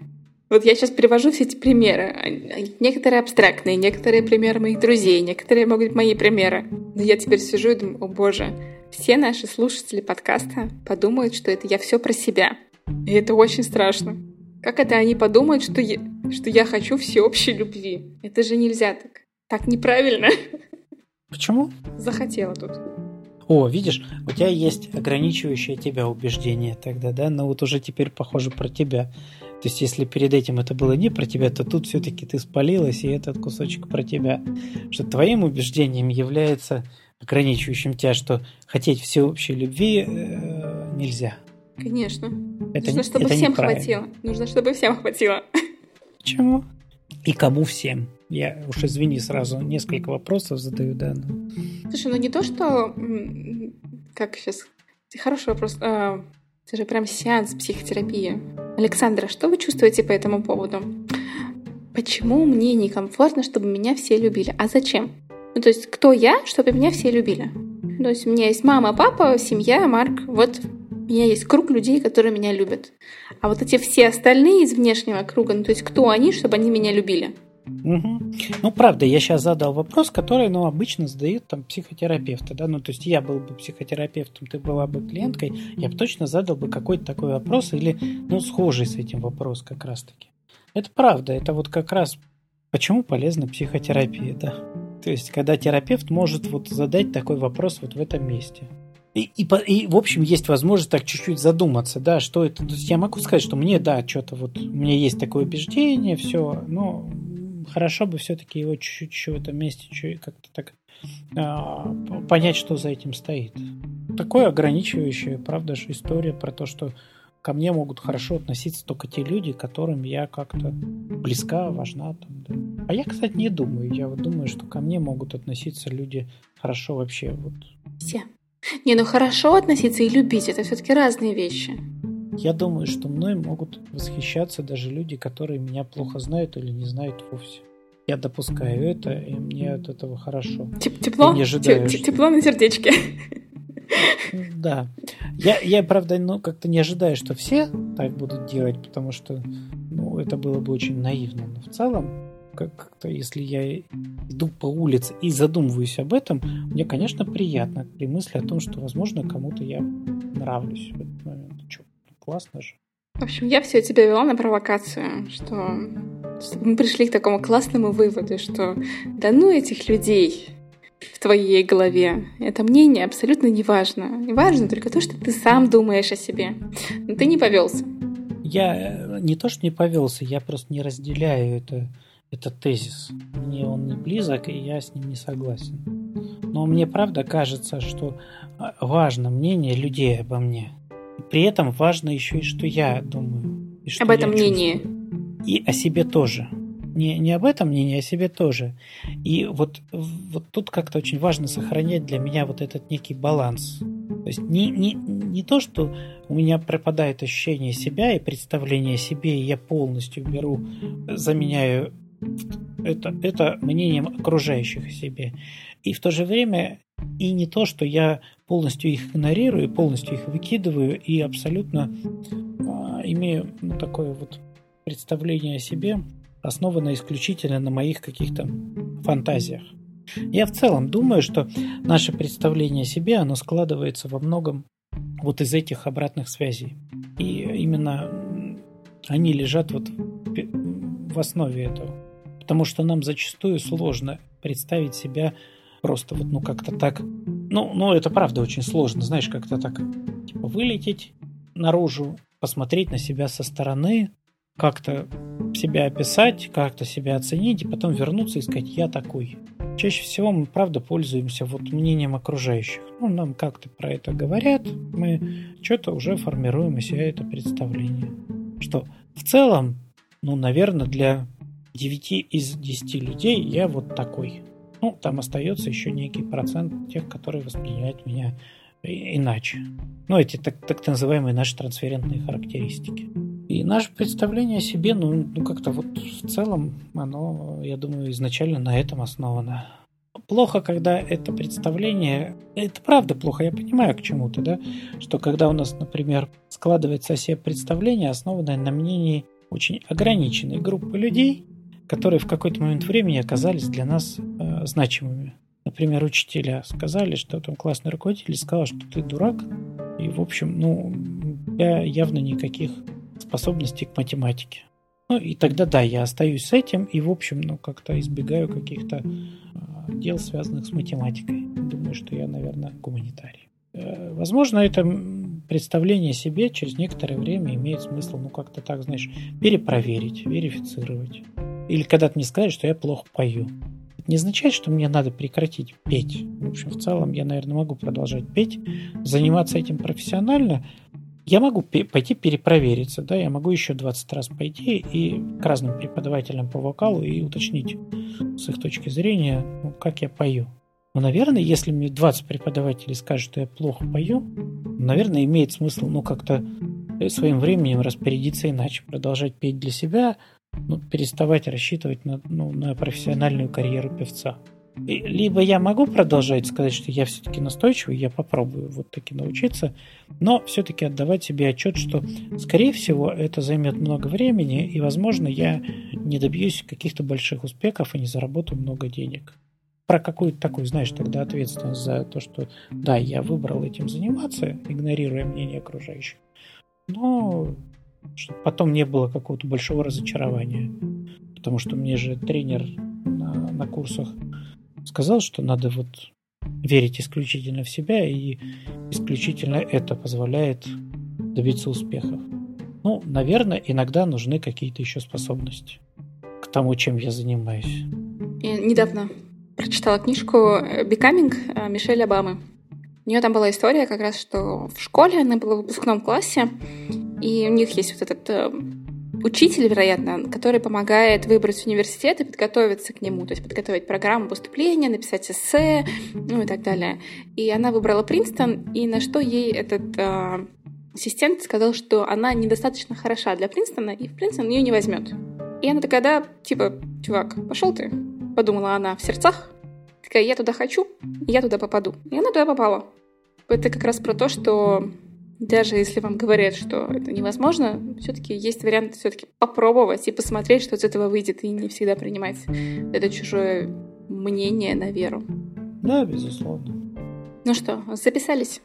Вот я сейчас привожу все эти примеры. Некоторые абстрактные, некоторые примеры моих друзей, некоторые могут быть мои примеры. Но я теперь сижу и думаю, о боже, все наши слушатели подкаста подумают, что это я все про себя. И это очень страшно. Как это они подумают, что я, что я хочу всеобщей любви? Это же нельзя так. Так неправильно. Почему? Захотела тут. О, видишь, у тебя есть ограничивающее тебя убеждение тогда, да? Но вот уже теперь, похоже, про тебя. То есть, если перед этим это было не про тебя, то тут все-таки ты спалилась, и этот кусочек про тебя. Что твоим убеждением является ограничивающим тебя, что хотеть всеобщей любви э, нельзя. Конечно. Это, нужно, чтобы это всем хватило. Нужно, чтобы всем хватило. Почему? И кому всем? Я уж, извини, сразу несколько вопросов задаю, да. Слушай, ну не то, что... Как сейчас? Хороший вопрос. Это же прям сеанс психотерапии. Александра, что вы чувствуете по этому поводу? Почему мне некомфортно, чтобы меня все любили? А зачем? Ну, то есть, кто я, чтобы меня все любили? То есть, у меня есть мама, папа, семья, Марк. Вот у меня есть круг людей, которые меня любят. А вот эти все остальные из внешнего круга, ну, то есть, кто они, чтобы они меня любили? Угу. Ну, правда, я сейчас задал вопрос, который, ну, обычно задают там психотерапевты, да, ну, то есть я был бы психотерапевтом, ты была бы клиенткой, я бы точно задал бы какой-то такой вопрос или, ну, схожий с этим вопрос как раз-таки. Это правда, это вот как раз почему полезна психотерапия, да, то есть когда терапевт может вот задать такой вопрос вот в этом месте. И, и, и, в общем, есть возможность так чуть-чуть задуматься, да, что это, то есть я могу сказать, что мне, да, что-то вот, у меня есть такое убеждение, все, но... Хорошо бы все-таки его чуть-чуть в этом месте как-то так э, понять, что за этим стоит. Такое ограничивающее, правда же, история про то, что ко мне могут хорошо относиться только те люди, которым я как-то близка, важна. Там, да. А я, кстати, не думаю. Я вот думаю, что ко мне могут относиться люди хорошо вообще. Вот. Все. Не, ну хорошо относиться и любить — это все-таки разные вещи. Я думаю, что мной могут восхищаться даже люди, которые меня плохо знают или не знают вовсе. Я допускаю это, и мне от этого хорошо. Тепло? Не ожидаю, что... Тепло на сердечке. Да. Я, я правда, ну, как-то не ожидаю, что все так будут делать, потому что, ну, это было бы очень наивно. Но в целом, как-то если я иду по улице и задумываюсь об этом, мне, конечно, приятно при мысли о том, что, возможно, кому-то я нравлюсь в этот момент. Классно же. В общем, я все тебя вела на провокацию, что, что мы пришли к такому классному выводу, что да ну этих людей в твоей голове. Это мнение абсолютно не важно. Важно только то, что ты сам думаешь о себе. Но ты не повелся. Я не то, что не повелся, я просто не разделяю это, этот тезис. Мне он не близок, и я с ним не согласен. Но мне правда кажется, что важно мнение людей обо мне. При этом важно еще и что я думаю. И что об этом мнении. И о себе тоже. Не, не об этом мнении, а о себе тоже. И вот, вот тут как-то очень важно сохранять для меня вот этот некий баланс. То есть не, не, не то, что у меня пропадает ощущение себя и представление о себе, и я полностью беру, заменяю это, это мнением окружающих о себе. И в то же время... И не то, что я полностью их игнорирую, полностью их выкидываю и абсолютно а, имею ну, такое вот представление о себе, основанное исключительно на моих каких-то фантазиях. Я в целом думаю, что наше представление о себе, оно складывается во многом вот из этих обратных связей. И именно они лежат вот в основе этого. Потому что нам зачастую сложно представить себя просто вот, ну, как-то так... Ну, ну, это правда очень сложно, знаешь, как-то так типа, вылететь наружу, посмотреть на себя со стороны, как-то себя описать, как-то себя оценить, и потом вернуться и сказать «я такой». Чаще всего мы, правда, пользуемся вот мнением окружающих. Ну, нам как-то про это говорят, мы что-то уже формируем из себя это представление. Что в целом, ну, наверное, для девяти из десяти людей я вот такой. Ну, там остается еще некий процент тех, которые воспринимают меня иначе. Ну, эти так, так называемые наши трансферентные характеристики. И наше представление о себе, ну, ну, как-то вот в целом, оно, я думаю, изначально на этом основано. Плохо, когда это представление... Это правда плохо, я понимаю к чему-то, да? Что когда у нас, например, складывается о себе представление, основанное на мнении очень ограниченной группы людей, которые в какой-то момент времени оказались для нас э, значимыми. Например, учителя сказали, что там классный руководитель сказал, что ты дурак, и, в общем, ну, у тебя явно никаких способностей к математике. Ну, и тогда, да, я остаюсь с этим, и, в общем, ну, как-то избегаю каких-то э, дел, связанных с математикой. Думаю, что я, наверное, гуманитарий. Э, возможно, это... Представление о себе через некоторое время имеет смысл, ну, как-то так, знаешь, перепроверить, верифицировать. Или когда ты мне скажешь, что я плохо пою. Это не означает, что мне надо прекратить петь. В общем, в целом я, наверное, могу продолжать петь, заниматься этим профессионально, Я могу пойти перепровериться, да, я могу еще двадцать раз пойти и к разным преподавателям по вокалу и уточнить с их точки зрения, ну, как я пою. Но, наверное, если мне двадцать преподавателей скажут, что я плохо пою, наверное, имеет смысл, ну, как-то своим временем распорядиться иначе, продолжать петь для себя, ну, переставать рассчитывать на, ну, на профессиональную карьеру певца. И либо я могу продолжать сказать, что я все-таки настойчивый, я попробую вот таки научиться, но все-таки отдавать себе отчет, что, скорее всего, это займет много времени, и, возможно, я не добьюсь каких-то больших успехов и не заработаю много денег. Про какую-то такую, знаешь, тогда ответственность за то, что, да, я выбрал этим заниматься, игнорируя мнение окружающих, но чтобы потом не было какого-то большого разочарования. Потому что мне же тренер на, на курсах сказал, что надо вот верить исключительно в себя, и исключительно это позволяет добиться успехов. Ну, наверное, иногда нужны какие-то еще способности к тому, чем я занимаюсь. Я недавно прочитала книжку «Becoming» Мишель Обамы. У нее там была история как раз, что в школе она была в выпускном классе, и у них есть вот этот учитель, вероятно, который помогает выбрать университет и подготовиться к нему, то есть подготовить программу поступления, написать эссе, ну и так далее. И она выбрала Принстон, и на что ей этот э, ассистент сказал, что она недостаточно хороша для Принстона, и в Принстон ее не возьмет. И она такая, да, типа, чувак, пошел ты, подумала она в сердцах, такая, я туда хочу, я туда попаду. И она туда попала. Это как раз про то, что даже если вам говорят, что это невозможно, все-таки есть вариант все-таки попробовать и посмотреть, что из этого выйдет, и не всегда принимать это чужое мнение на веру. Да, безусловно. Ну что, записались?